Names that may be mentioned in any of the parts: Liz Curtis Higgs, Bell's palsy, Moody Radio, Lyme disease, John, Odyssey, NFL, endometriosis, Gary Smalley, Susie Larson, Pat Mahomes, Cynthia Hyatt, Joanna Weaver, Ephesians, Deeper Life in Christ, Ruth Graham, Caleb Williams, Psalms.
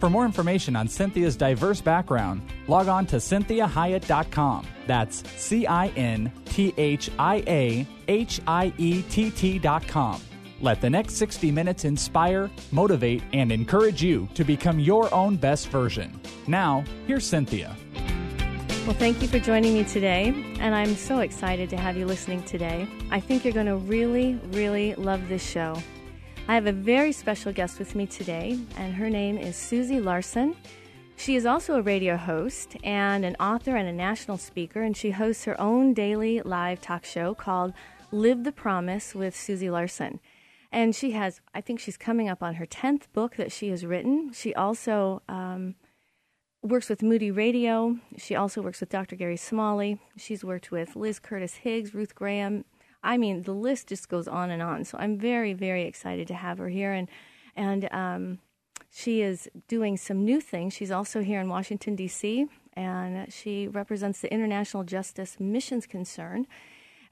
For more information on Cynthia's diverse background, log on to cynthiahyatt.com. That's CINTHIAHIETT.com. Let the next 60 minutes inspire, motivate, and encourage you to become your own best version. Now, here's Cynthia. Well, thank you for joining me today, and I'm so excited to have you listening today. I think you're going to really, really love this show. I have a very special guest with me today, and her name is Susie Larson. She is also a radio host and an author and a national speaker, and she hosts her own daily live talk show called Live the Promise with Susie Larson. And she has, I think she's coming up on her 10th book that she has written. She also works with Moody Radio. She also works with Dr. Gary Smalley. She's worked with Liz Curtis Higgs, Ruth Graham. I mean, the list just goes on and on. So I'm very, very excited to have her here. And she is doing some new things. She's also here in Washington, D.C., and she represents the International Justice Missions Concern.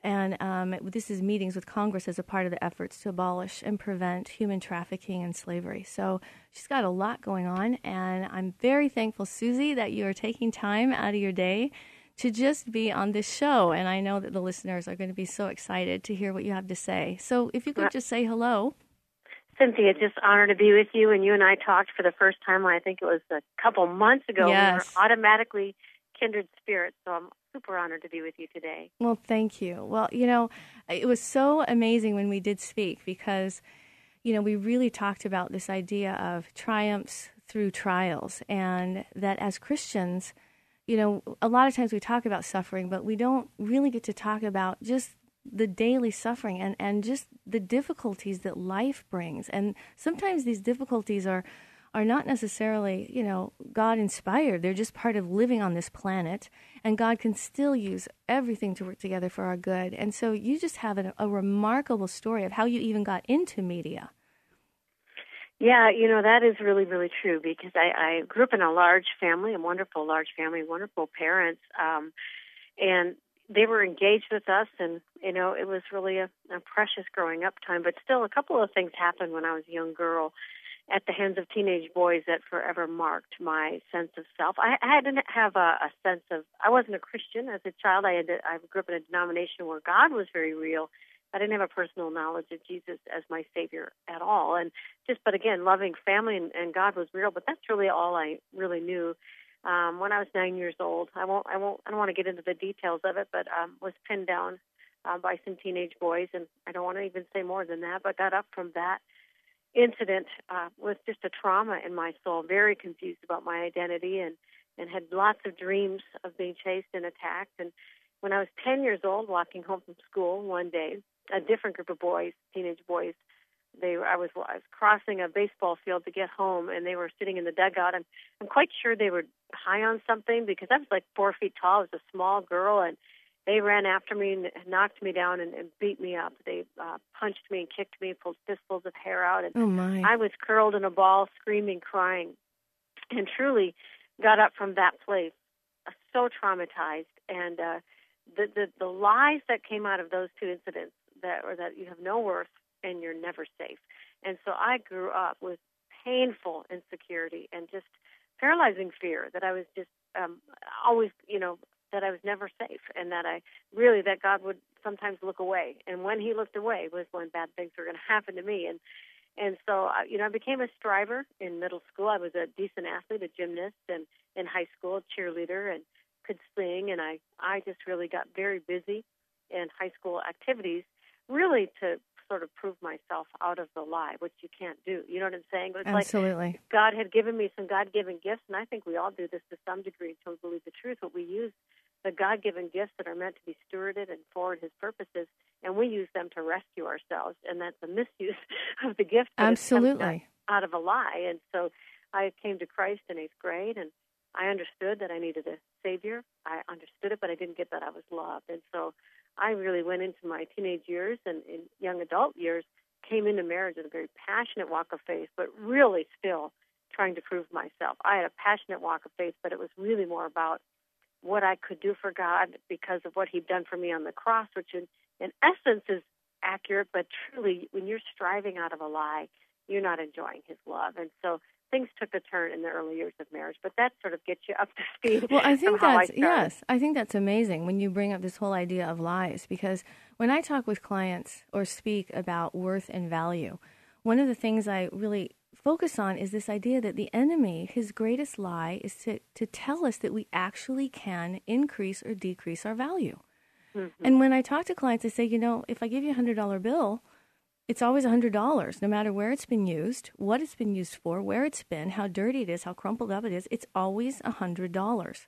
And this is meetings with Congress as a part of the efforts to abolish and prevent human trafficking and slavery. So she's got a lot going on, and I'm very thankful, Susie, that you are taking time out of your day to just be on this show, and I know that the listeners are going to be so excited to hear what you have to say. So if you could just say hello. Cynthia, just honor to be with you and I talked for the first time, I think it was a couple months ago. Yes. We were automatically kindred spirits, so I'm super honored to be with you today. Well, thank you. Well, you know, it was so amazing when we did speak because, you know, we really talked about this idea of triumphs through trials, and that as Christians, you know, a lot of times we talk about suffering, but we don't really get to talk about just the daily suffering and just the difficulties that life brings. And sometimes these difficulties are not necessarily, you know, God-inspired. They're just part of living on this planet, and God can still use everything to work together for our good. And so you just have a remarkable story of how you even got into media. Yeah, you know, that is really, really true because I grew up in a large family, a wonderful large family, wonderful parents, and they were engaged with us, and, you know, it was really a precious growing up time. But still, a couple of things happened when I was a young girl at the hands of teenage boys that forever marked my sense of self. I didn't have a sense of, I wasn't a Christian. As a child, I grew up in a denomination where God was very real. I didn't have a personal knowledge of Jesus as my Savior at all. And just, but again, loving family and God was real, but that's really all I really knew. When I was 9 years old, I don't want to get into the details of it, but was pinned down by some teenage boys, and I don't want to even say more than that, but got up from that incident with just a trauma in my soul, very confused about my identity and had lots of dreams of being chased and attacked. And when I was 10 years old, walking home from school one day, a different group of boys, teenage boys. I was crossing a baseball field to get home, and they were sitting in the dugout. I'm quite sure they were high on something because I was like 4 feet tall. I was a small girl, and they ran after me and knocked me down and beat me up. They punched me and kicked me, pulled fistfuls of hair out, and I was curled in a ball, screaming, crying, and truly got up from that place so traumatized. And the lies that came out of those two incidents. That you have no worth and you're never safe. And so I grew up with painful insecurity and just paralyzing fear that I was just always, you know, that I was never safe and that that God would sometimes look away. And when he looked away was when bad things were going to happen to me. And so, you know, I became a striver in middle school. I was a decent athlete, a gymnast, and in high school, a cheerleader, and could sing. And I just really got very busy in high school activities really to sort of prove myself out of the lie, which you can't do. You know what I'm saying? It's absolutely. Like God had given me some God-given gifts, and I think we all do this to some degree until we believe the truth, but we use the God-given gifts that are meant to be stewarded and forward his purposes, and we use them to rescue ourselves, and that's a misuse of the gift that absolutely. Out of a lie. And so I came to Christ in 8th grade, and I understood that I needed a Savior. I understood it, but I didn't get that I was loved. And so I really went into my teenage years and in young adult years, came into marriage with a very passionate walk of faith, but really still trying to prove myself. I had a passionate walk of faith, but it was really more about what I could do for God because of what he'd done for me on the cross, which in essence is accurate, but truly when you're striving out of a lie, you're not enjoying his love. And so things took a turn in the early years of marriage, but that sort of gets you up to speed. Well, I think that's amazing when you bring up this whole idea of lies, because when I talk with clients or speak about worth and value, one of the things I really focus on is this idea that the enemy, his greatest lie is to tell us that we actually can increase or decrease our value. Mm-hmm. And when I talk to clients, I say, you know, if I give you a $100 bill, it's always $100, no matter where it's been used, what it's been used for, where it's been, how dirty it is, how crumpled up it is. It's always $100.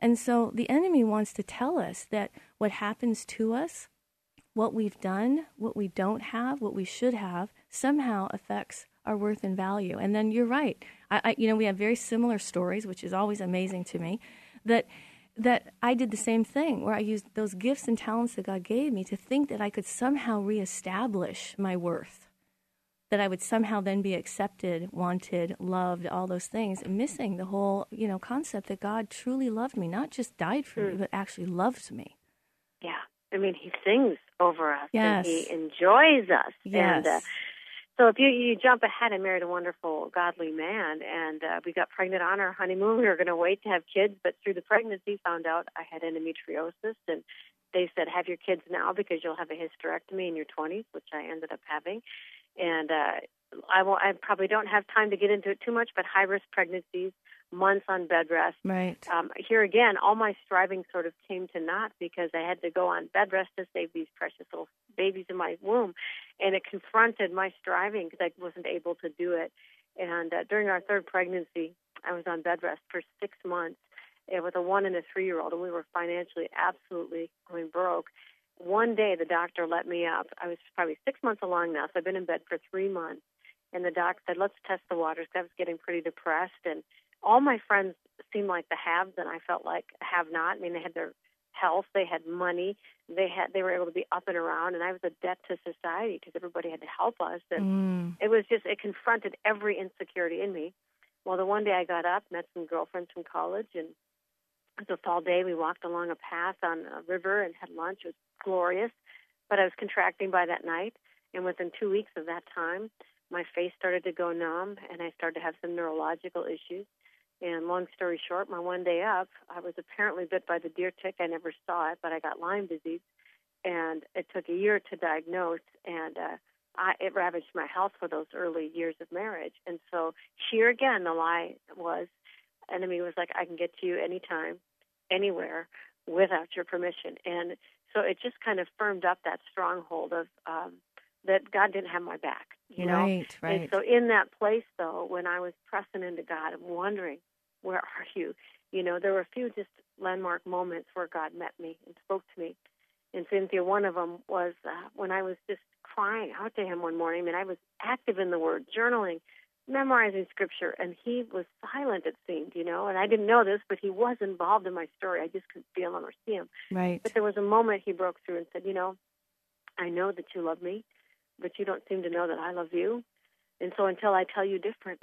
And so the enemy wants to tell us that what happens to us, what we've done, what we don't have, what we should have, somehow affects our worth and value. And then you're right. We have very similar stories, which is always amazing to me, that I did the same thing where I used those gifts and talents that God gave me to think that I could somehow reestablish my worth, that I would somehow then be accepted, wanted, loved, all those things, missing the whole, concept that God truly loved me, not just died for me, but actually loves me. Yeah. I mean, he sings over us. Yes. And he enjoys us. Yes. And, so if you jump ahead and married a wonderful, godly man, and we got pregnant on our honeymoon, we were going to wait to have kids, but through the pregnancy found out I had endometriosis, and they said, have your kids now because you'll have a hysterectomy in your 20s, which I ended up having. And I probably don't have time to get into it too much, but high-risk pregnancies, months on bed rest. Right. Here again, all my striving sort of came to naught because I had to go on bed rest to save these precious little babies in my womb. And it confronted my striving because I wasn't able to do it. And during our third pregnancy, I was on bed rest for 6 months with a 1- and a 3-year-old, and we were financially absolutely going broke. One day, the doctor let me up. I was probably 6 months along now, so I've been in bed for 3 months. And the doc said, let's test the waters because I was getting pretty depressed. And all my friends seemed like the haves, and I felt like have-not. I mean, they had their health, they had money, they were able to be up and around, and I was a debt to society because everybody had to help us. And it was just, it confronted every insecurity in me. Well, the one day I got up, met some girlfriends from college, and it was a fall day. We walked along a path on a river and had lunch. It was glorious, but I was contracting by that night, and within 2 weeks of that time, my face started to go numb, and I started to have some neurological issues. And long story short, my one day up, I was apparently bit by the deer tick. I never saw it, but I got Lyme disease, and it took a year to diagnose, and it ravaged my health for those early years of marriage. And so here again, the lie was, enemy was like, I can get to you anytime, anywhere, without your permission. And so it just kind of firmed up that stronghold of that God didn't have my back, you know? Right. And so in that place, though, when I was pressing into God and wondering, where are you? You know, there were a few just landmark moments where God met me and spoke to me. And Cynthia, one of them was when I was just crying out to him one morning, and I was active in the Word, journaling, memorizing Scripture, and he was silent, it seemed, you know? And I didn't know this, but he was involved in my story. I just couldn't feel him or see him. Right. But there was a moment he broke through and said, you know, I know that you love me, but you don't seem to know that I love you. And so until I tell you different,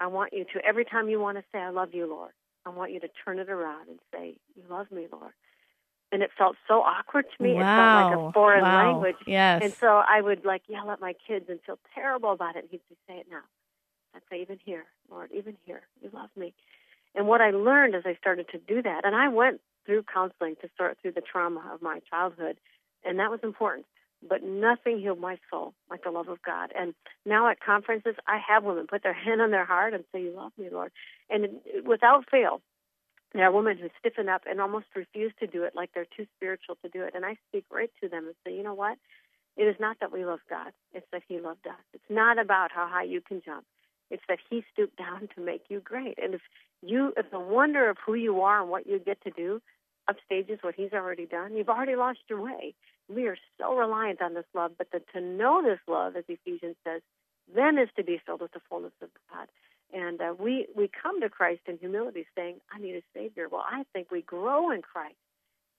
I want you to, every time you want to say, I love you, Lord, I want you to turn it around and say, you love me, Lord. And it felt so awkward to me. Wow. It felt like a foreign language. Yes. And so I would like yell at my kids and feel terrible about it. And he'd say, say it now. I'd say, even here, Lord, even here, you love me. And what I learned as I started to do that, and I went through counseling to sort through the trauma of my childhood, and that was important. But nothing healed my soul like the love of God. And now at conferences, I have women put their hand on their heart and say, you love me, Lord. And without fail, there are women who stiffen up and almost refuse to do it like they're too spiritual to do it. And I speak right to them and say, you know what? It is not that we love God. It's that he loved us. It's not about how high you can jump. It's that he stooped down to make you great. And if the wonder of who you are and what you get to do upstages what he's already done, you've already lost your way. We are so reliant on this love, but to know this love, as Ephesians says, then is to be filled with the fullness of God. And we come to Christ in humility saying, I need a Savior. Well, I think we grow in Christ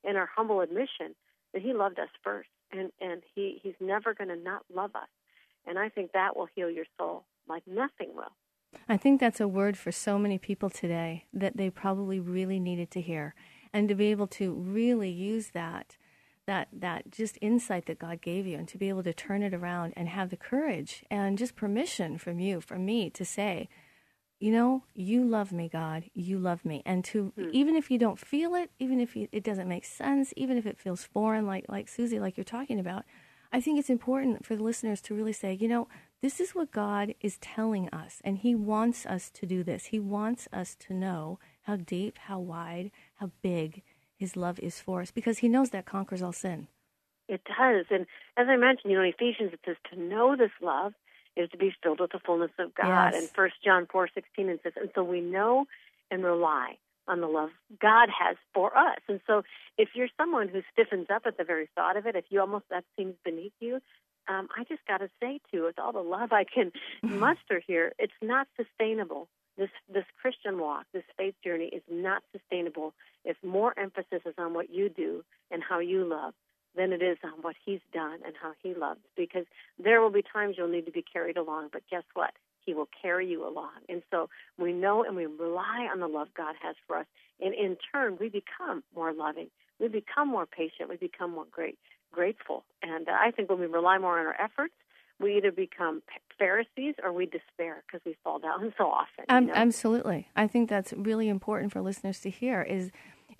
in our humble admission that he loved us first, and he's never going to not love us. And I think that will heal your soul like nothing will. I think that's a word for so many people today that they probably really needed to hear, and to be able to really use that just insight that God gave you, and to be able to turn it around and have the courage and just permission from you, from me, to say, you know, you love me, God, you love me. And to, even if you don't feel it, even if it doesn't make sense, even if it feels foreign, like Susie, like you're talking about, I think it's important for the listeners to really say, you know, this is what God is telling us, and he wants us to do this. He wants us to know how deep, how wide, how big his love is for us, because he knows that conquers all sin. It does. And as I mentioned, you know, in Ephesians, it says to know this love is to be filled with the fullness of God. Yes. And 1 John 4:16, it says, and so we know and rely on the love God has for us. And so if you're someone who stiffens up at the very thought of it, if you almost, that seems beneath you, I just got to say to you, with all the love I can muster here, it's not sustainable. This Christian walk, this faith journey is not sustainable if more emphasis is on what you do and how you love than it is on what he's done and how he loves, because there will be times you'll need to be carried along, but guess what? He will carry you along. And so we know and we rely on the love God has for us, and in turn, we become more loving. We become more patient. We become more grateful. And I think when we rely more on our efforts, we either become Pharisees or we despair because we fall down so often. You know? Absolutely. I think that's really important for listeners to hear, is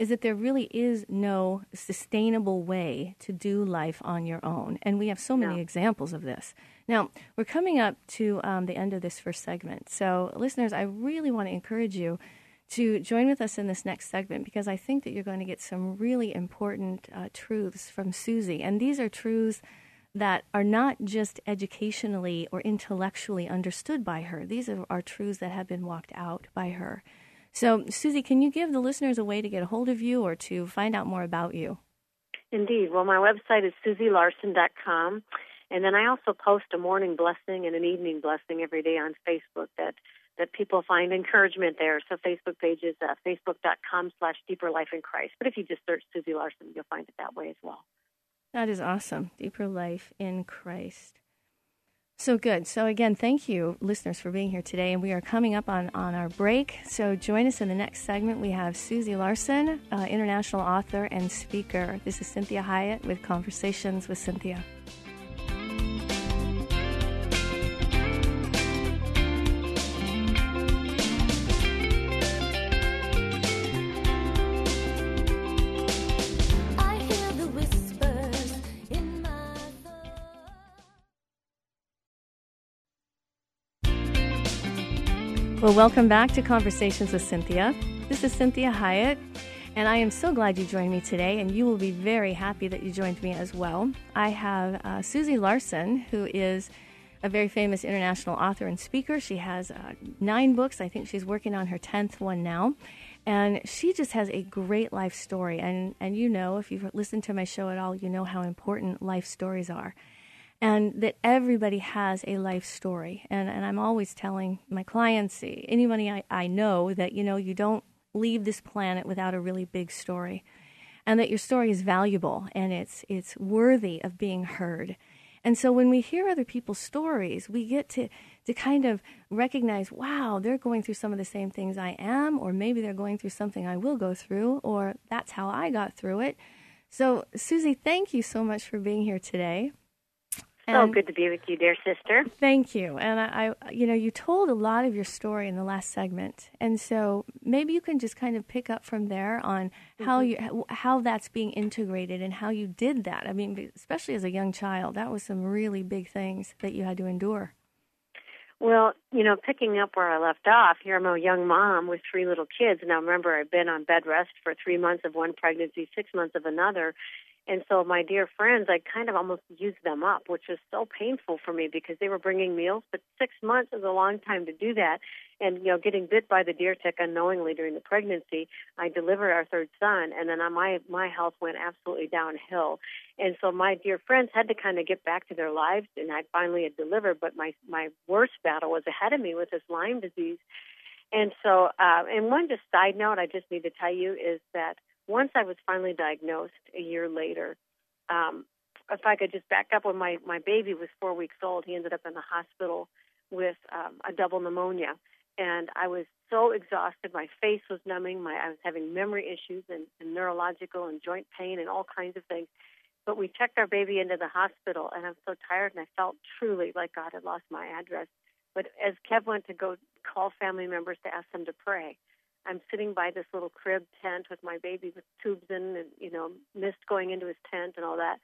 that there really is no sustainable way to do life on your own. And we have so many examples of this. Now, we're coming up to the end of this first segment. So, listeners, I really want to encourage you to join with us in this next segment, because I think that you're going to get some really important truths from Susie. And these are truths that are not just educationally or intellectually understood by her. These are truths that have been walked out by her. So, Susie, can you give the listeners a way to get a hold of you or to find out more about you? Indeed. Well, my website is susielarson.com. And then I also post a morning blessing and an evening blessing every day on Facebook that people find encouragement there. So Facebook page is facebook.com/Deeper Life in Christ. But if you just search Susie Larson, you'll find it that way as well. That is awesome. Deeper Life in Christ. So good. So again, thank you, listeners, for being here today. And we are coming up on our break. So join us in the next segment. We have Susie Larson, international author and speaker. This is Cynthia Hyatt with Conversations with Cynthia. Well, welcome back to Conversations with Cynthia. This is Cynthia Hyatt, and I am so glad you joined me today, and you will be very happy that you joined me as well. I have Susie Larson, who is a very famous international author and speaker. She has 9 books. I think she's working on her 10th one now, and she just has a great life story. And you know, if you've listened to my show at all, you know how important life stories are. And that everybody has a life story. And I'm always telling my clients, anybody I know, that, you know, you don't leave this planet without a really big story. And that your story is valuable, and it's worthy of being heard. And so when we hear other people's stories, we get to kind of recognize, wow, they're going through some of the same things I am, or maybe they're going through something I will go through, or that's how I got through it. So, Susie, thank you so much for being here today. So good to be with you, dear sister. Thank you. And I, you know, you told a lot of your story in the last segment, and so maybe you can just kind of pick up from there on how that's being integrated and how you did that. I mean, especially as a young child, that was some really big things that you had to endure. Well, you know, picking up where I left off, here I'm a young mom with 3 little kids. Now, remember, I've been on bed rest for 3 months of one pregnancy, 6 months of another. And so my dear friends, I kind of almost used them up, which was so painful for me because they were bringing meals, but 6 months is a long time to do that. And, you know, getting bit by the deer tick unknowingly during the pregnancy, I delivered our 3rd son, and then my health went absolutely downhill. And so my dear friends had to kind of get back to their lives, and I finally had delivered, but my worst battle was ahead of me with this Lyme disease. And so, and one just side note I just need to tell you is that once I was finally diagnosed a year later, if I could just back up, when my baby was 4 weeks old, he ended up in the hospital with a double pneumonia. And I was so exhausted. My face was numbing. I was having memory issues and neurological and joint pain and all kinds of things. But we checked our baby into the hospital, and I'm so tired, and I felt truly like God had lost my address. But as Kev went to go call family members to ask them to pray, I'm sitting by this little crib tent with my baby with tubes in and, mist going into his tent and all that.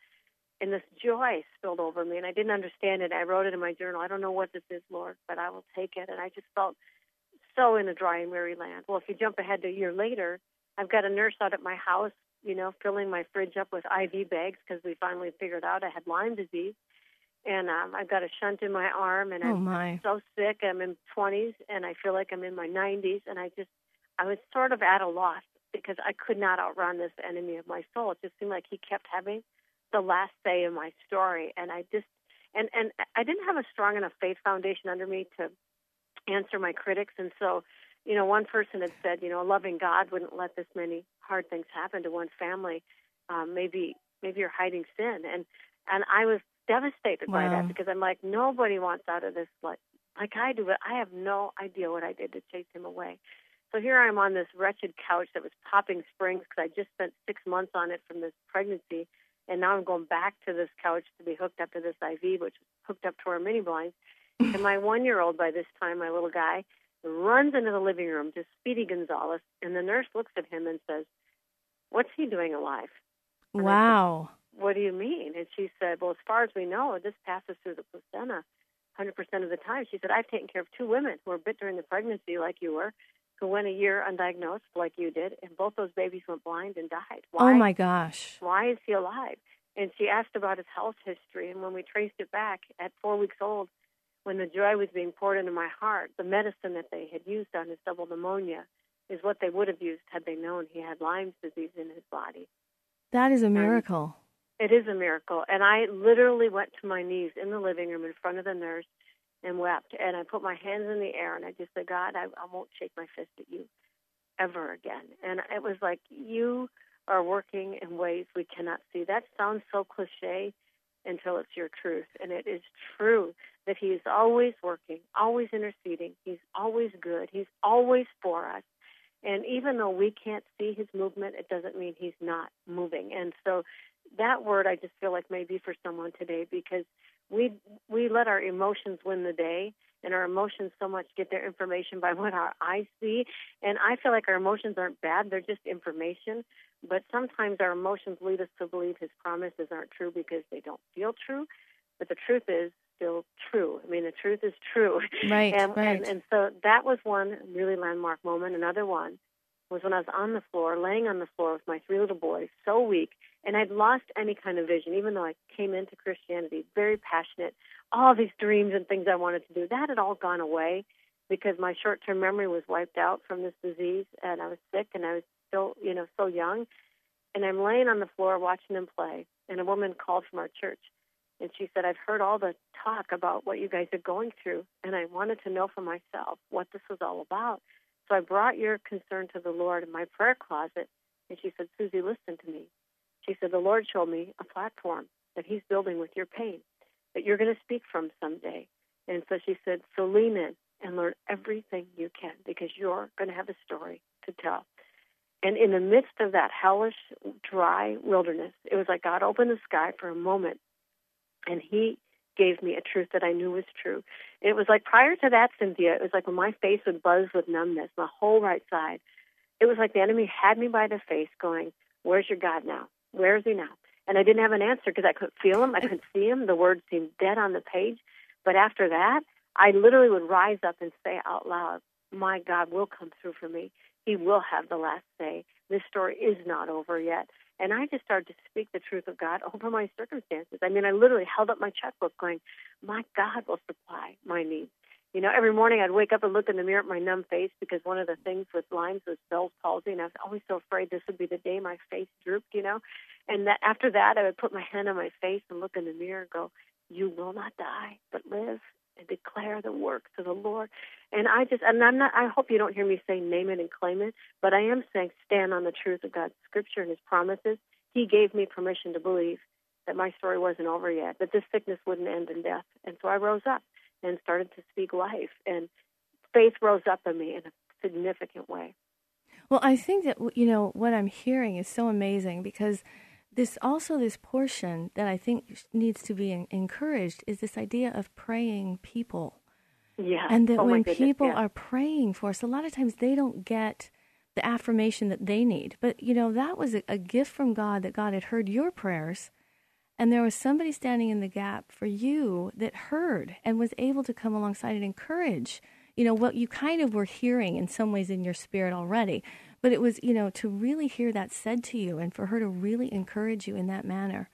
And this joy spilled over me, and I didn't understand it. I wrote it in my journal. I don't know what this is, Lord, but I will take it. And I just felt so in a dry and weary land. Well, if you jump ahead to a year later, I've got a nurse out at my house, filling my fridge up with IV bags because we finally figured out I had Lyme disease. And I've got a shunt in my arm, and I'm so sick. I'm in 20s, and I feel like I'm in my 90s. And I was sort of at a loss because I could not outrun this enemy of my soul. It just seemed like he kept having the last say in my story. And I didn't have a strong enough faith foundation under me to answer my critics. And so, one person had said, a loving God wouldn't let this many hard things happen to one family. Maybe you're hiding sin. And I was devastated by that because I'm like, nobody wants out of this like I do, but I have no idea what I did to chase him away. So here I'm on this wretched couch that was popping springs because I just spent 6 months on it from this pregnancy, and now I'm going back to this couch to be hooked up to this IV, which is hooked up to our mini blinds. And my one-year-old by this time, my little guy, runs into the living room, just Speedy Gonzalez, and the nurse looks at him and says, "What's he doing alive?" And wow. Said, "What do you mean?" And she said, "Well, as far as we know, this passes through the placenta 100% of the time." She said, "I've taken care of two women who were bit during the pregnancy like you were, who went a year undiagnosed like you did, and both those babies went blind and died. Why? Oh, my gosh. Why is he alive?" And she asked about his health history, and when we traced it back at 4 weeks old, when the joy was being poured into my heart, the medicine that they had used on his double pneumonia is what they would have used had they known he had Lyme disease in his body. That is a miracle. It is a miracle. And I literally went to my knees in the living room in front of the nurse and wept. And I put my hands in the air, and I just said, "God, I won't shake my fist at you ever again." And it was like, you are working in ways we cannot see. That sounds so cliche until it's your truth. And it is true that he is always working, always interceding. He's always good. He's always for us. And even though we can't see his movement, it doesn't mean he's not moving. And so that word, I just feel like may be for someone today, because we let our emotions win the day, and our emotions so much get their information by what our eyes see. And I feel like our emotions aren't bad. They're just information. But sometimes our emotions lead us to believe his promises aren't true because they don't feel true. But the truth is still true. I mean, the truth is true. Right, right. And so that was one really landmark moment. Another one was when I was on the floor, laying on the floor with my three little boys, so weak, and I'd lost any kind of vision, even though I came into Christianity very passionate. All these dreams and things I wanted to do, that had all gone away because my short-term memory was wiped out from this disease, and I was sick, and I was still, so young. And I'm laying on the floor watching them play, and a woman called from our church. And she said, "I've heard all the talk about what you guys are going through, and I wanted to know for myself what this was all about. So I brought your concern to the Lord in my prayer closet." And she said, "Susie, listen to me." She said, "The Lord showed me a platform that he's building with your pain that you're going to speak from someday." And so she said, "So lean in and learn everything you can, because you're going to have a story to tell." And in the midst of that hellish, dry wilderness, it was like God opened the sky for a moment, and he gave me a truth that I knew was true. It was like prior to that, Cynthia, it was like when my face would buzz with numbness, my whole right side, it was like the enemy had me by the face going, "Where's your God now? Where is he now?" And I didn't have an answer because I couldn't feel him. I couldn't see him. The word seemed dead on the page. But after that, I literally would rise up and say out loud, "My God will come through for me. He will have the last say. This story is not over yet." And I just started to speak the truth of God over my circumstances. I mean, I literally held up my checkbook going, "My God will supply my needs." Every morning I'd wake up and look in the mirror at my numb face, because one of the things with Lyme's was Bell's palsy, and I was always so afraid this would be the day my face drooped, And that after that, I would put my hand on my face and look in the mirror and go, "You will not die, but live and declare the works of the Lord." And I hope you don't hear me saying name it and claim it, but I am saying stand on the truth of God's scripture and his promises. He gave me permission to believe that my story wasn't over yet, that this sickness wouldn't end in death. And so I rose up and started to speak life. And faith rose up in me in a significant way. Well, I think that, you know, what I'm hearing is so amazing, because this also this portion that I think needs to be encouraged is this idea of praying people. Yeah. And that when people are praying for us, a lot of times they don't get the affirmation that they need. But, you know, that was a gift from God, that God had heard your prayers, and there was somebody standing in the gap for you that heard and was able to come alongside and encourage, you know, what you kind of were hearing in some ways in your spirit already. But it was, you know, to really hear that said to you and for her to really encourage you in that manner.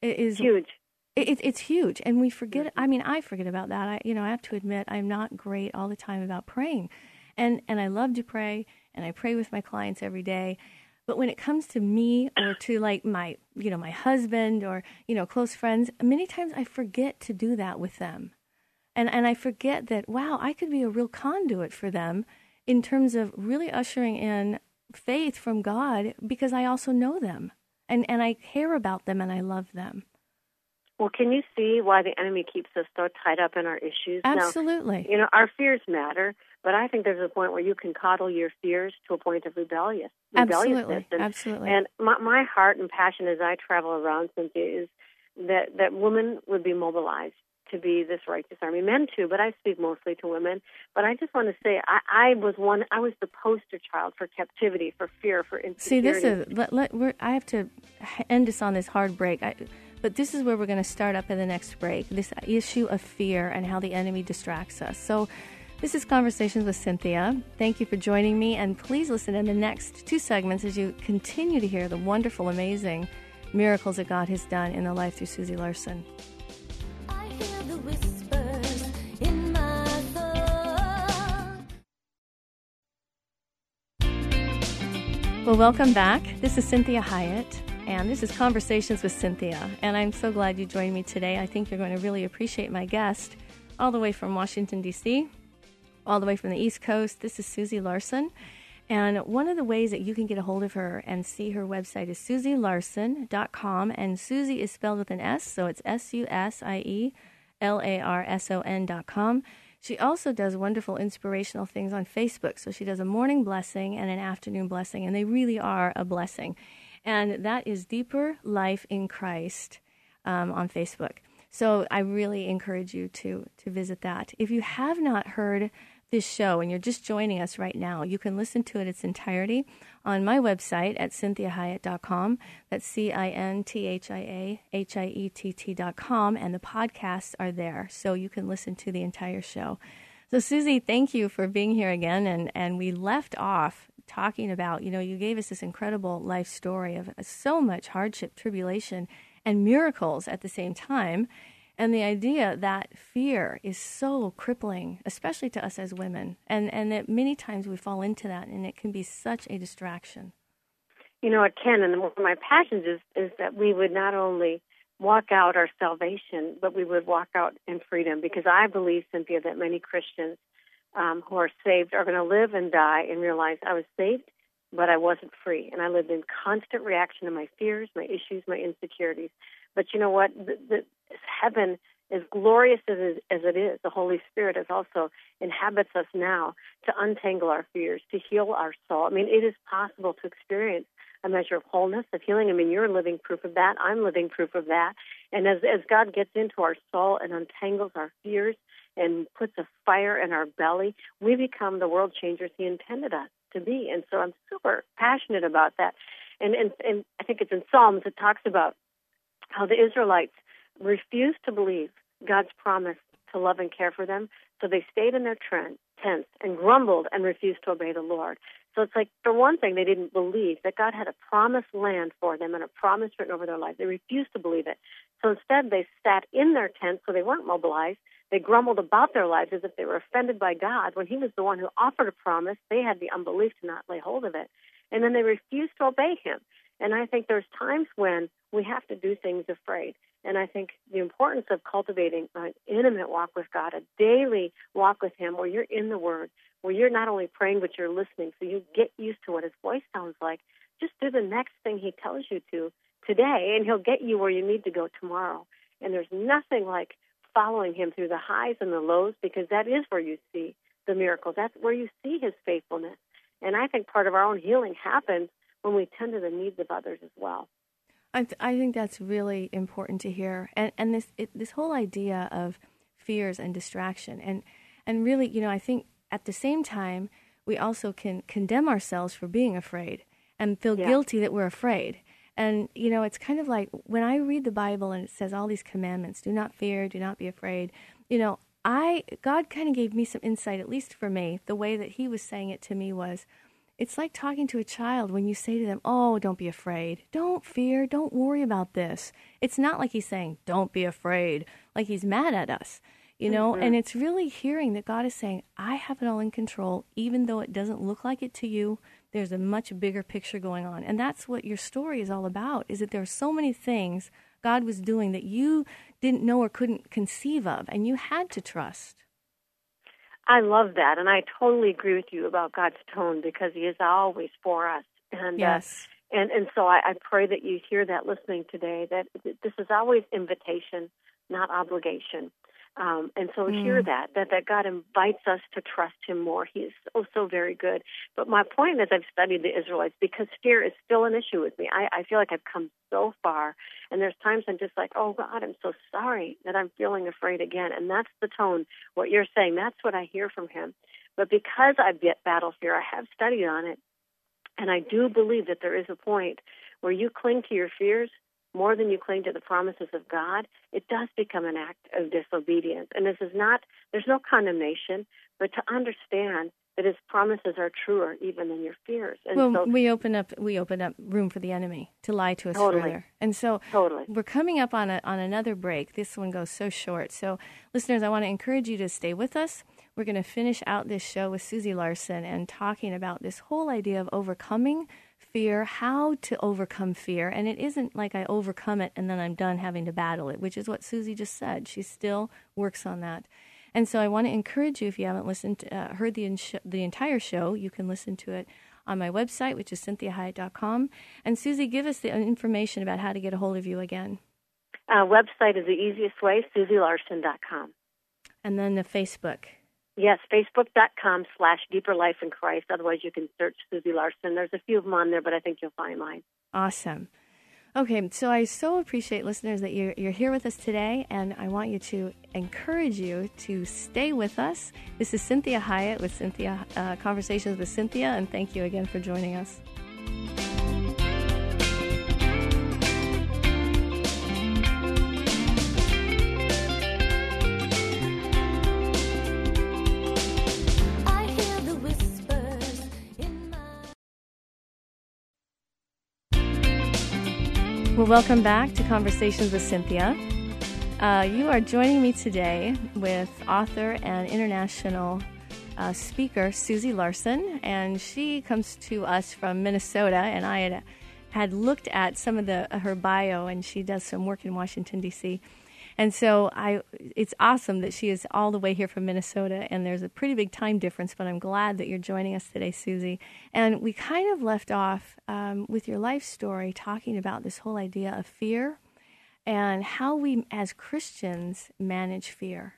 It is huge. It's huge. And we forget, I mean, I forget about that. I have to admit, I'm not great all the time about praying. And I love to pray, and I pray with my clients every day. But when it comes to me or to like my, you know, my husband or, you know, close friends, many times I forget to do that with them. And I forget that, wow, I could be a real conduit for them in terms of really ushering in faith from God, because I also know them and I care about them and I love them. Well, can you see why the enemy keeps us so tied up in our issues? Absolutely. Now, you know, our fears matter, but I think there's a point where you can coddle your fears to a point of rebelliousness. Absolutely, absolutely. And my heart and passion as I travel around, Cynthia, is that women would be mobilized to be this righteous army. Men too, but I speak mostly to women. But I just want to say, I was the poster child for captivity, for fear, for insecurity. See, this is. I have to end this on this hard break. But this is where we're going to start up in the next break, this issue of fear and how the enemy distracts us. So this is Conversations with Cynthia. Thank you for joining me, and please listen in the next two segments as you continue to hear the wonderful, amazing miracles that God has done in the life through Susie Larson. I hear the whispers in my soul. Well, welcome back. This is Cynthia Hyatt. And this is Conversations with Cynthia, and I'm so glad you joined me today. I think you're going to really appreciate my guest, all the way from Washington, D.C., all the way from the East Coast. This is Susie Larson, and one of the ways that you can get a hold of her and see her website is susielarson.com, and Susie is spelled with an S, so it's SUSIELARSON.com. She also does wonderful inspirational things on Facebook, so she does a morning blessing and an afternoon blessing, and they really are a blessing. And that is Deeper Life in Christ on Facebook. So I really encourage you to visit that. If you have not heard this show and you're just joining us right now, you can listen to it in its entirety on my website at cynthiahyatt.com. That's CINTHIAHIETT.com. And the podcasts are there, so you can listen to the entire show. So, Susie, thank you for being here again. And we left off talking about, you know, you gave us this incredible life story of so much hardship, tribulation, and miracles at the same time. And the idea that fear is so crippling, especially to us as women, and that many times we fall into that, and it can be such a distraction. You know, it can, and one of my passions is that we would not only walk out our salvation, but we would walk out in freedom, because I believe, Cynthia, that many Christians who are saved are going to live and die and realize I was saved, but I wasn't free. And I lived in constant reaction to my fears, my issues, my insecurities. But you know what? Heaven, as glorious as it is, the Holy Spirit is also inhabits us now to untangle our fears, to heal our soul. I mean, it is possible to experience a measure of wholeness, of healing. I mean, you're living proof of that. I'm living proof of that. And as God gets into our soul and untangles our fears, and puts a fire in our belly, we become the world changers he intended us to be. And so I'm super passionate about that. And I think it's in Psalms, it talks about how the Israelites refused to believe God's promise to love and care for them, so they stayed in their tents and grumbled and refused to obey the Lord. So it's like, for one thing, they didn't believe that God had a promised land for them and a promise written over their life. They refused to believe it. So instead, they sat in their tents, so they weren't mobilized. They grumbled about their lives as if they were offended by God when he was the one who offered a promise. They had the unbelief to not lay hold of it. And then they refused to obey him. And I think there's times when we have to do things afraid. And I think the importance of cultivating an intimate walk with God, a daily walk with him, where you're in the Word, where you're not only praying, but you're listening, so you get used to what his voice sounds like. Just do the next thing he tells you to, today, and he'll get you where you need to go tomorrow. And there's nothing like following him through the highs and the lows, because that is where you see the miracles. That's where you see his faithfulness. And I think part of our own healing happens when we tend to the needs of others as well. I think that's really important to hear. And this whole idea of fears and distraction. And really, you know, I think at the same time, we also can condemn ourselves for being afraid and feel guilty that we're afraid. And, you know, it's kind of like when I read the Bible and it says all these commandments, do not fear, do not be afraid, you know, God kind of gave me some insight, at least for me. The way that he was saying it to me was, it's like talking to a child when you say to them, oh, don't be afraid, don't fear, don't worry about this. It's not like he's saying, don't be afraid, like he's mad at us, you know, and it's really hearing that God is saying, I have it all in control, even though it doesn't look like it to you. There's a much bigger picture going on. And that's what your story is all about, is that there are so many things God was doing that you didn't know or couldn't conceive of, and you had to trust. I love that, and I totally agree with you about God's tone, because he is always for us. And, yes. So I pray that you hear that listening today, that this is always invitation, not obligation. Hear that God invites us to trust him more. He is so very good. But my point is, I've studied the Israelites because fear is still an issue with me. I feel like I've come so far, and there's times I'm just like, oh, God, I'm so sorry that I'm feeling afraid again. And that's the tone, what you're saying. That's what I hear from him. But because I battle fear, I have studied on it, and I do believe that there is a point where you cling to your fears more than you cling to the promises of God. It does become an act of disobedience. And this is not, there's no condemnation, but to understand that his promises are truer even than your fears. And we open up room for the enemy to lie to us further. And so we're coming up on another break. This one goes so short. So listeners, I want to encourage you to stay with us. We're going to finish out this show with Susie Larson and talking about this whole idea of overcoming fear, how to overcome fear. And it isn't like I overcome it and then I'm done having to battle it, which is what Susie just said. She still works on that. And so I want to encourage you, if you haven't heard the entire show, you can listen to it on my website, which is cynthiahyatt.com. And Susie, give us the information about how to get a hold of you again. Website is the easiest way, susielarson.com. And then the Facebook. Yes, facebook.com/Deeper Life in Christ. Otherwise, you can search Susie Larson. There's a few of them on there, but I think you'll find mine. Awesome. Okay, so I so appreciate, listeners, that you're here with us today, and I want you to encourage you to stay with us. This is Cynthia Hyatt with Cynthia Conversations with Cynthia, and thank you again for joining us. Well, welcome back to Conversations with Cynthia. You are joining me today with author and international speaker Susie Larson, and she comes to us from Minnesota. And I had looked at some of her bio, and she does some work in Washington, D.C. And so it's awesome that she is all the way here from Minnesota, and there's a pretty big time difference, but I'm glad that you're joining us today, Susie. And we kind of left off with your life story talking about this whole idea of fear and how we as Christians manage fear.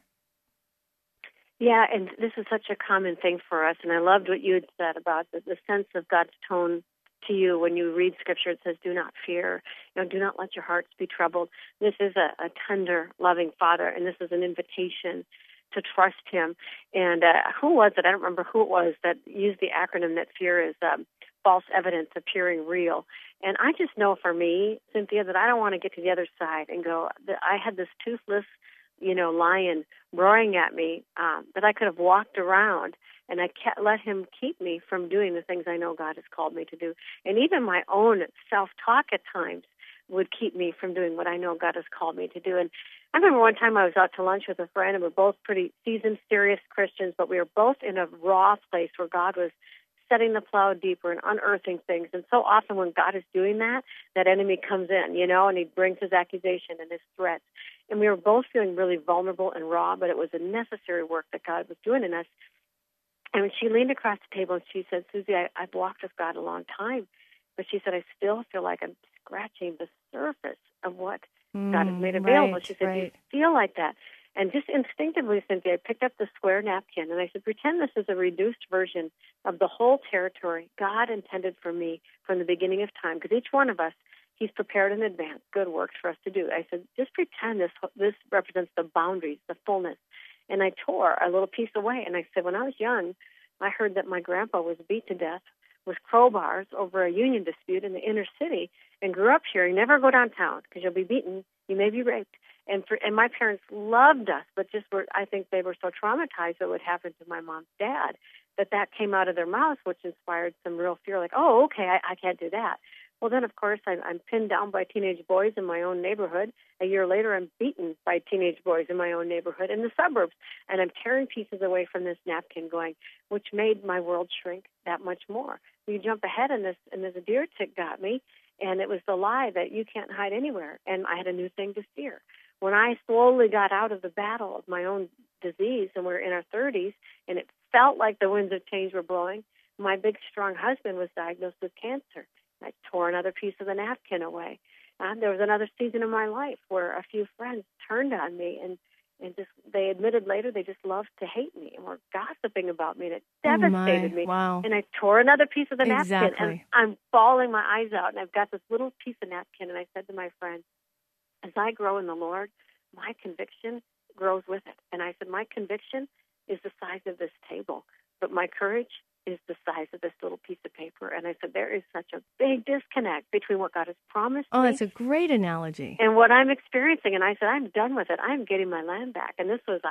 Yeah, and this is such a common thing for us, and I loved what you had said about the sense of God's tone to you when you read Scripture. It says, do not fear, you know, do not let your hearts be troubled. This is a tender, loving Father, and this is an invitation to trust him. And who was it? I don't remember who it was that used the acronym that fear is false evidence appearing real. And I just know for me, Cynthia, that I don't want to get to the other side and go, I had this toothless, you know, lion roaring at me that I could have walked around, and I can't let him keep me from doing the things I know God has called me to do. And even my own self-talk at times would keep me from doing what I know God has called me to do. And I remember one time I was out to lunch with a friend, and we're both pretty seasoned, serious Christians, but we were both in a raw place where God was setting the plow deeper and unearthing things. And so often when God is doing that, that enemy comes in, you know, and he brings his accusation and his threats. And we were both feeling really vulnerable and raw, but it was a necessary work that God was doing in us. And when she leaned across the table and she said, Susie, I've walked with God a long time, but she said, I still feel like I'm scratching the surface of what God has made available. She said, do you feel like that? And just instinctively, Cynthia, I picked up the square napkin, and I said, pretend this is a reduced version of the whole territory God intended for me from the beginning of time, because each one of us, He's prepared in advance good works for us to do. I said, just pretend this represents the boundaries, the fullness. And I tore a little piece away, and I said, when I was young, I heard that my grandpa was beat to death with crowbars over a union dispute in the inner city, and grew up hearing, never go downtown, because you'll be beaten, you may be raped. And my parents loved us, but just I think they were so traumatized that what happened to my mom's dad that came out of their mouths, which inspired some real fear, like, oh, okay, I can't do that. Well, then, of course, I'm pinned down by teenage boys in my own neighborhood. A year later, I'm beaten by teenage boys in my own neighborhood in the suburbs, and I'm tearing pieces away from this napkin going, which made my world shrink that much more. You jump ahead in this, and there's a deer tick got me, and it was the lie that you can't hide anywhere, and I had a new thing to fear. When I slowly got out of the battle of my own disease, and we were in our 30s, and it felt like the winds of change were blowing, my big, strong husband was diagnosed with cancer. I tore another piece of the napkin away. There was another season in my life where a few friends turned on me, and they admitted later they just loved to hate me and were gossiping about me, and it devastated me. Wow. And I tore another piece of the napkin, and I'm bawling my eyes out, and I've got this little piece of napkin, and I said to my friend, as I grow in the Lord, my conviction grows with it. And I said, my conviction is the size of this table, but my courage is the size of this little piece of paper. And I said, there is such a big disconnect between what God has promised me. Oh, that's a great analogy. And what I'm experiencing. And I said, I'm done with it. I'm getting my land back. And this was,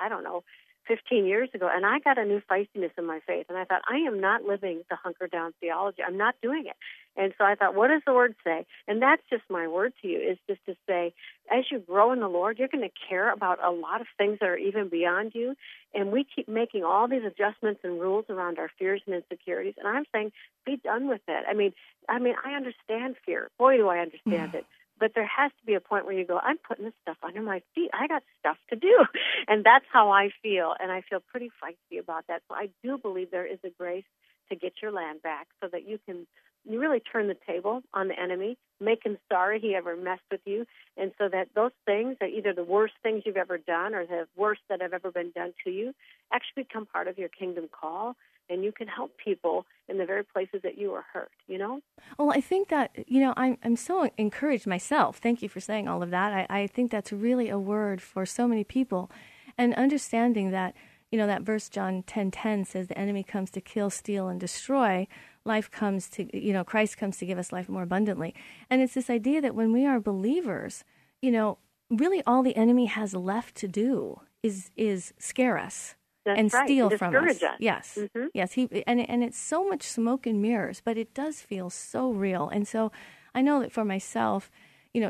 15 years ago. And I got a new feistiness in my faith. And I thought, I am not living the hunker down theology. I'm not doing it. And so I thought, what does the Word say? And that's just my word to you, is just to say, as you grow in the Lord, you're going to care about a lot of things that are even beyond you. And we keep making all these adjustments and rules around our fears and insecurities. And I'm saying, be done with it. I mean, I understand fear. Boy, do I understand it. But there has to be a point where you go, I'm putting this stuff under my feet. I got stuff to do. And that's how I feel. And I feel pretty feisty about that. So I do believe there is a grace to get your land back so that you can really turn the table on the enemy, make him sorry he ever messed with you. And so that those things are either the worst things you've ever done or the worst that have ever been done to you actually become part of your kingdom call. And you can help people in the very places that you were hurt, you know? Well, I think that, I'm so encouraged myself. Thank you for saying all of that. I think that's really a word for so many people. And understanding that, that verse John 10:10 says, the enemy comes to kill, steal, and destroy. Life comes to, Christ comes to give us life more abundantly. And it's this idea that when we are believers, really all the enemy has left to do is scare us. That's and right. Steal and from us. Yes, mm-hmm. Yes. He and it's so much smoke and mirrors, but it does feel so real. And so, I know that for myself,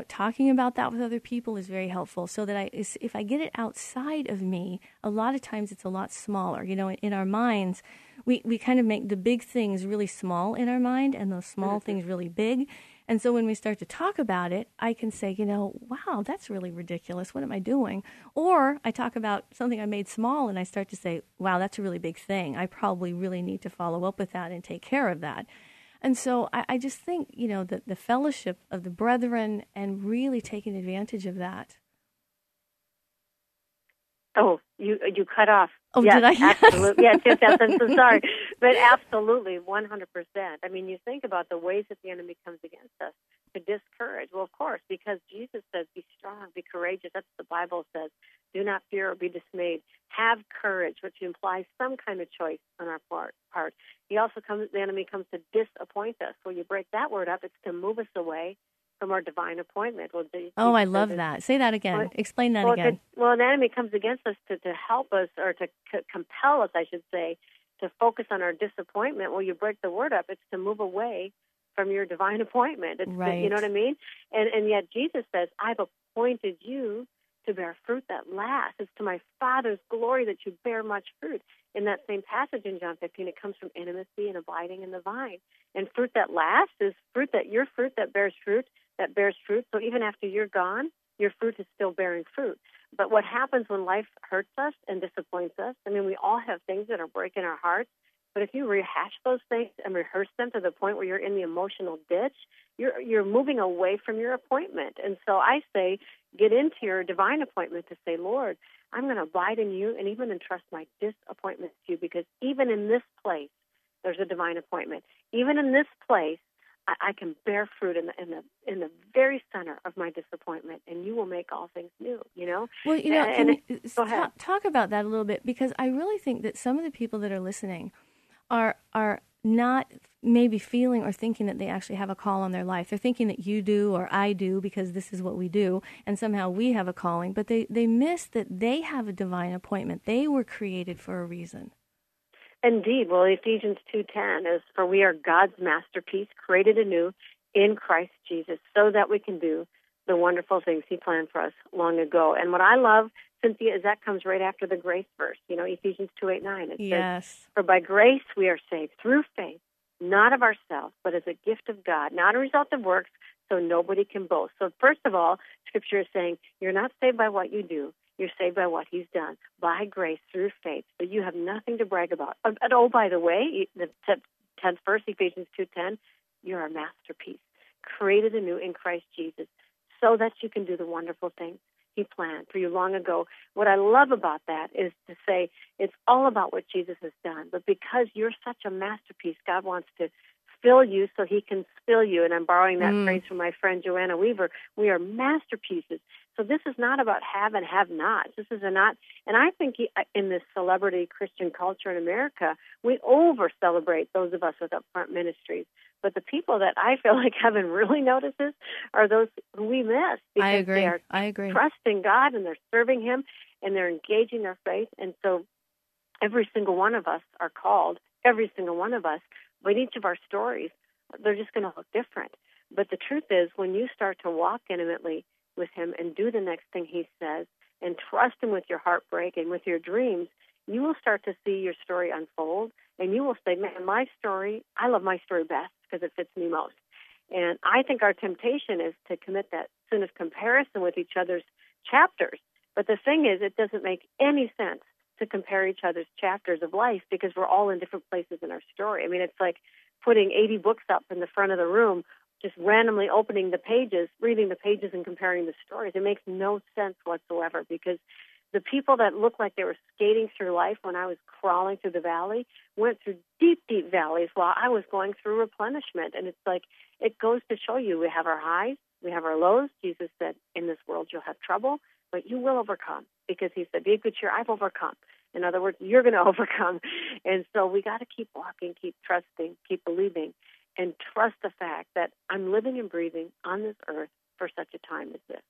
talking about that with other people is very helpful. So that if I get it outside of me, a lot of times it's a lot smaller. In our minds, we kind of make the big things really small in our mind, and the small mm-hmm. things really big. And so when we start to talk about it, I can say, wow, that's really ridiculous. What am I doing? Or I talk about something I made small and I start to say, wow, that's a really big thing. I probably really need to follow up with that and take care of that. And so I just think, that the fellowship of the brethren and really taking advantage of that. Oh, you cut off. Oh, yes, did I? Absolutely. Yes, I'm so sorry. But absolutely, 100%. You think about the ways that the enemy comes against us to discourage. Well, of course, because Jesus says, be strong, be courageous. That's what the Bible says. Do not fear or be dismayed. Have courage, which implies some kind of choice on our part. The enemy comes to disappoint us. When you break that word up, it's to move us away from our divine appointment. Well, I love that. Say that again. Explain that again. An enemy comes against us to help us, or to compel us, I should say, to focus on our disappointment. Well, you break the word up, it's to move away from your divine appointment. It's right. You know what I mean? And yet Jesus says, I've appointed you to bear fruit that lasts. It's to my Father's glory that you bear much fruit. In that same passage in John 15, it comes from intimacy and abiding in the vine. And fruit that lasts is fruit that bears fruit. So even after you're gone, your fruit is still bearing fruit. But what happens when life hurts us and disappoints us? We all have things that are breaking our hearts, But if you rehash those things and rehearse them to the point where you're in the emotional ditch, you're moving away from your appointment. And so I say, get into your divine appointment to say, Lord, I'm going to abide in you and even entrust my disappointment to you, because even in this place, there's a divine appointment. Even in this place, I can bear fruit in the very center of my disappointment, and you will make all things new, you know? Well, you know, go ahead. Talk about that a little bit, because I really think that some of the people that are listening are not maybe feeling or thinking that they actually have a call on their life. They're thinking that you do or I do, because this is what we do, and somehow we have a calling, but they miss that they have a divine appointment. They were created for a reason. Indeed. Well, Ephesians 2:10 is, for we are God's masterpiece, created anew in Christ Jesus, so that we can do the wonderful things he planned for us long ago. And what I love, Cynthia, is that comes right after the grace verse, you know, Ephesians 2:8-9. It says, for by grace we are saved through faith, not of ourselves, but as a gift of God, not a result of works, so nobody can boast. So first of all, Scripture is saying you're not saved by what you do. You're saved by what he's done, by grace, through faith. So you have nothing to brag about. And oh, by the way, the 10th verse, Ephesians 2:10, you're a masterpiece, created anew in Christ Jesus, so that you can do the wonderful things he planned for you long ago. What I love about that is to say it's all about what Jesus has done, but because you're such a masterpiece, God wants to fill you so he can spill you. And I'm borrowing that phrase from my friend Joanna Weaver. We are masterpieces. So this is not about have and have not. This is a not. And I think in this celebrity Christian culture in America, we over-celebrate those of us with upfront ministries. But the people that I feel like heaven really notices are those who we miss. Because I agree. They are trusting God, and they're serving him, and they're engaging their faith. And so every single one of us are called, every single one of us. But each of our stories, they're just going to look different. But the truth is, when you start to walk intimately with him and do the next thing he says and trust him with your heartbreak and with your dreams, you will start to see your story unfold, and you will say, man, my story, I love my story best because it fits me most. And I think our temptation is to commit that sin of comparison with each other's chapters. But the thing is, it doesn't make any sense to compare each other's chapters of life, because we're all in different places in our story. I mean, it's like putting 80 books up in the front of the room, just randomly opening the pages, reading the pages and comparing the stories. It makes no sense whatsoever, because the people that looked like they were skating through life when I was crawling through the valley went through deep, deep valleys while I was going through replenishment. And it's like, it goes to show you, we have our highs, we have our lows. Jesus said, in this world you'll have trouble, but you will overcome, because he said, be of good cheer, I've overcome. In other words, you're going to overcome. And so we got to keep walking, keep trusting, keep believing, and trust the fact that I'm living and breathing on this earth for such a time as this.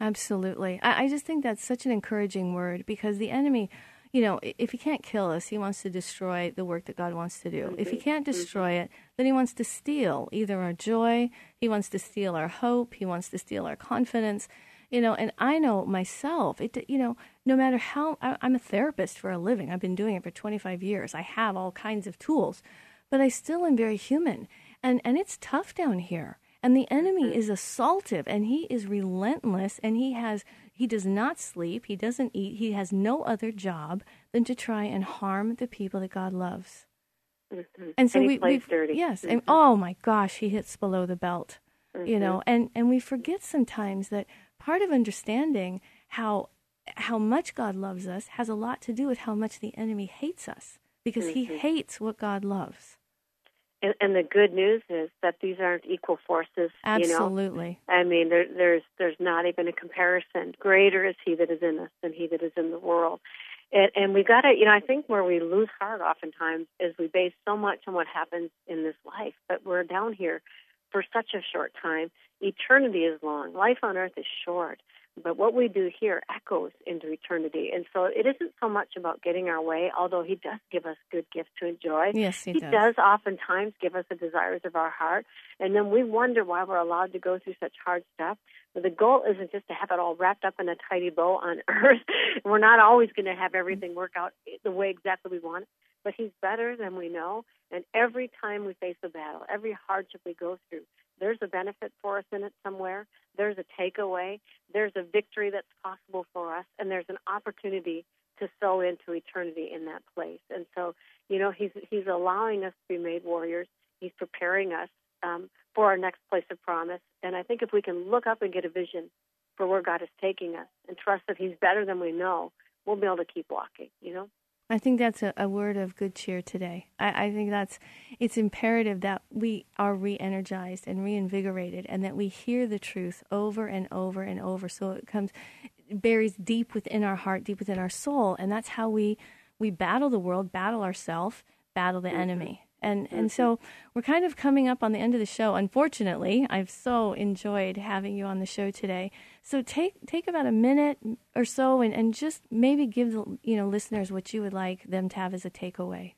Absolutely. I just think that's such an encouraging word, because the enemy, you know, if he can't kill us, he wants to destroy the work that God wants to do. Mm-hmm. If he can't destroy it, then he wants to steal either our joy, he wants to steal our hope, he wants to steal our confidence. You know, and I know myself, it, you know, no matter how, I'm a therapist for a living. I've been doing it for 25 years. I have all kinds of tools, but I still am very human. And it's tough down here. And the enemy is assaultive, and he is relentless, and he does not sleep. He doesn't eat. He has no other job than to try and harm the people that God loves. Mm-hmm. And so he plays dirty. Yes. Mm-hmm. And, oh my gosh, he hits below the belt, mm-hmm. you know, and we forget sometimes that part of understanding how much God loves us has a lot to do with how much the enemy hates us, because he hates what God loves. And the good news is that these aren't equal forces. Absolutely. You know? I mean, there's not even a comparison. Greater is he that is in us than he that is in the world. And we've got to, you know, I think where we lose heart oftentimes is we base so much on what happens in this life, but we're down here for such a short time. Eternity is long. Life on earth is short. But what we do here echoes into eternity. And so it isn't so much about getting our way, although he does give us good gifts to enjoy. Yes, he does. He does oftentimes give us the desires of our heart. And then we wonder why we're allowed to go through such hard stuff. But the goal isn't just to have it all wrapped up in a tidy bow on earth. We're not always going to have everything work out the way exactly we want. But he's better than we know. And every time we face a battle, every hardship we go through, there's a benefit for us in it somewhere. There's a takeaway. There's a victory that's possible for us. And there's an opportunity to sow into eternity in that place. And so, you know, he's allowing us to be made warriors. He's preparing us for our next place of promise. And I think if we can look up and get a vision for where God is taking us and trust that he's better than we know, we'll be able to keep walking, you know? I think that's a word of good cheer today. I think it's imperative that we are re-energized and reinvigorated, and that we hear the truth over and over and over, so it buries deep within our heart, deep within our soul, and that's how we battle the world, battle ourselves, battle the enemy. And so we're kind of coming up on the end of the show. Unfortunately, I've so enjoyed having you on the show today. So take about a minute or so and just maybe give the listeners what you would like them to have as a takeaway.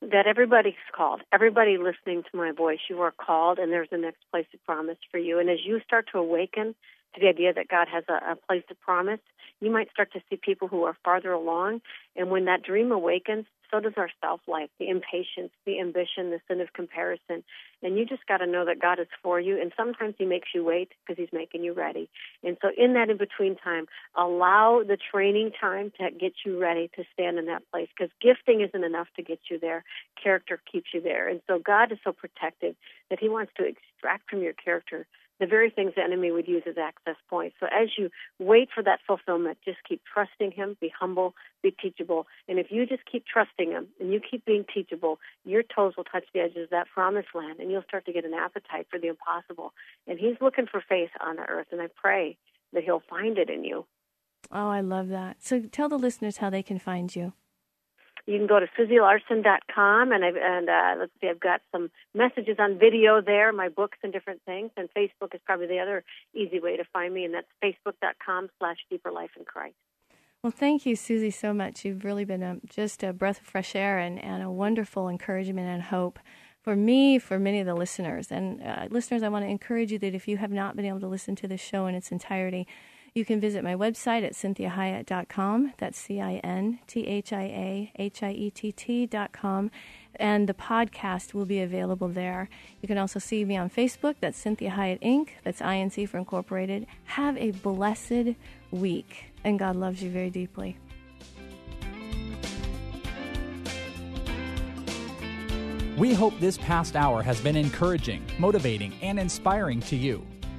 That everybody's called. Everybody listening to my voice, you are called, and there's the next place of promise for you. And as you start to awaken to the idea that God has a place of promise, you might start to see people who are farther along. And when that dream awakens, so does our self-life, the impatience, the ambition, the sin of comparison. And you just got to know that God is for you. And sometimes he makes you wait because he's making you ready. And so in that in-between time, allow the training time to get you ready to stand in that place, because gifting isn't enough to get you there. Character keeps you there. And so God is so protective that he wants to extract from your character the very things the enemy would use as access points. So as you wait for that fulfillment, just keep trusting him, be humble, be teachable. And if you just keep trusting him and you keep being teachable, your toes will touch the edges of that promised land, and you'll start to get an appetite for the impossible. And he's looking for faith on the earth, and I pray that he'll find it in you. Oh, I love that. So tell the listeners how they can find you. You can go to SusieLarson.com, and let's see, I've got some messages on video there, my books and different things, and Facebook is probably the other easy way to find me, and that's Facebook.com/Deeper Life in Christ. Well, thank you, Susie, so much. You've really been just a breath of fresh air and a wonderful encouragement and hope for me, for many of the listeners. And listeners, I want to encourage you that if you have not been able to listen to this show in its entirety, you can visit my website at cynthiahyatt.com. That's CynthiaHiett.com. And the podcast will be available there. You can also see me on Facebook. That's Cynthia Hyatt, Inc. That's INC for Incorporated. Have a blessed week. And God loves you very deeply. We hope this past hour has been encouraging, motivating, and inspiring to you.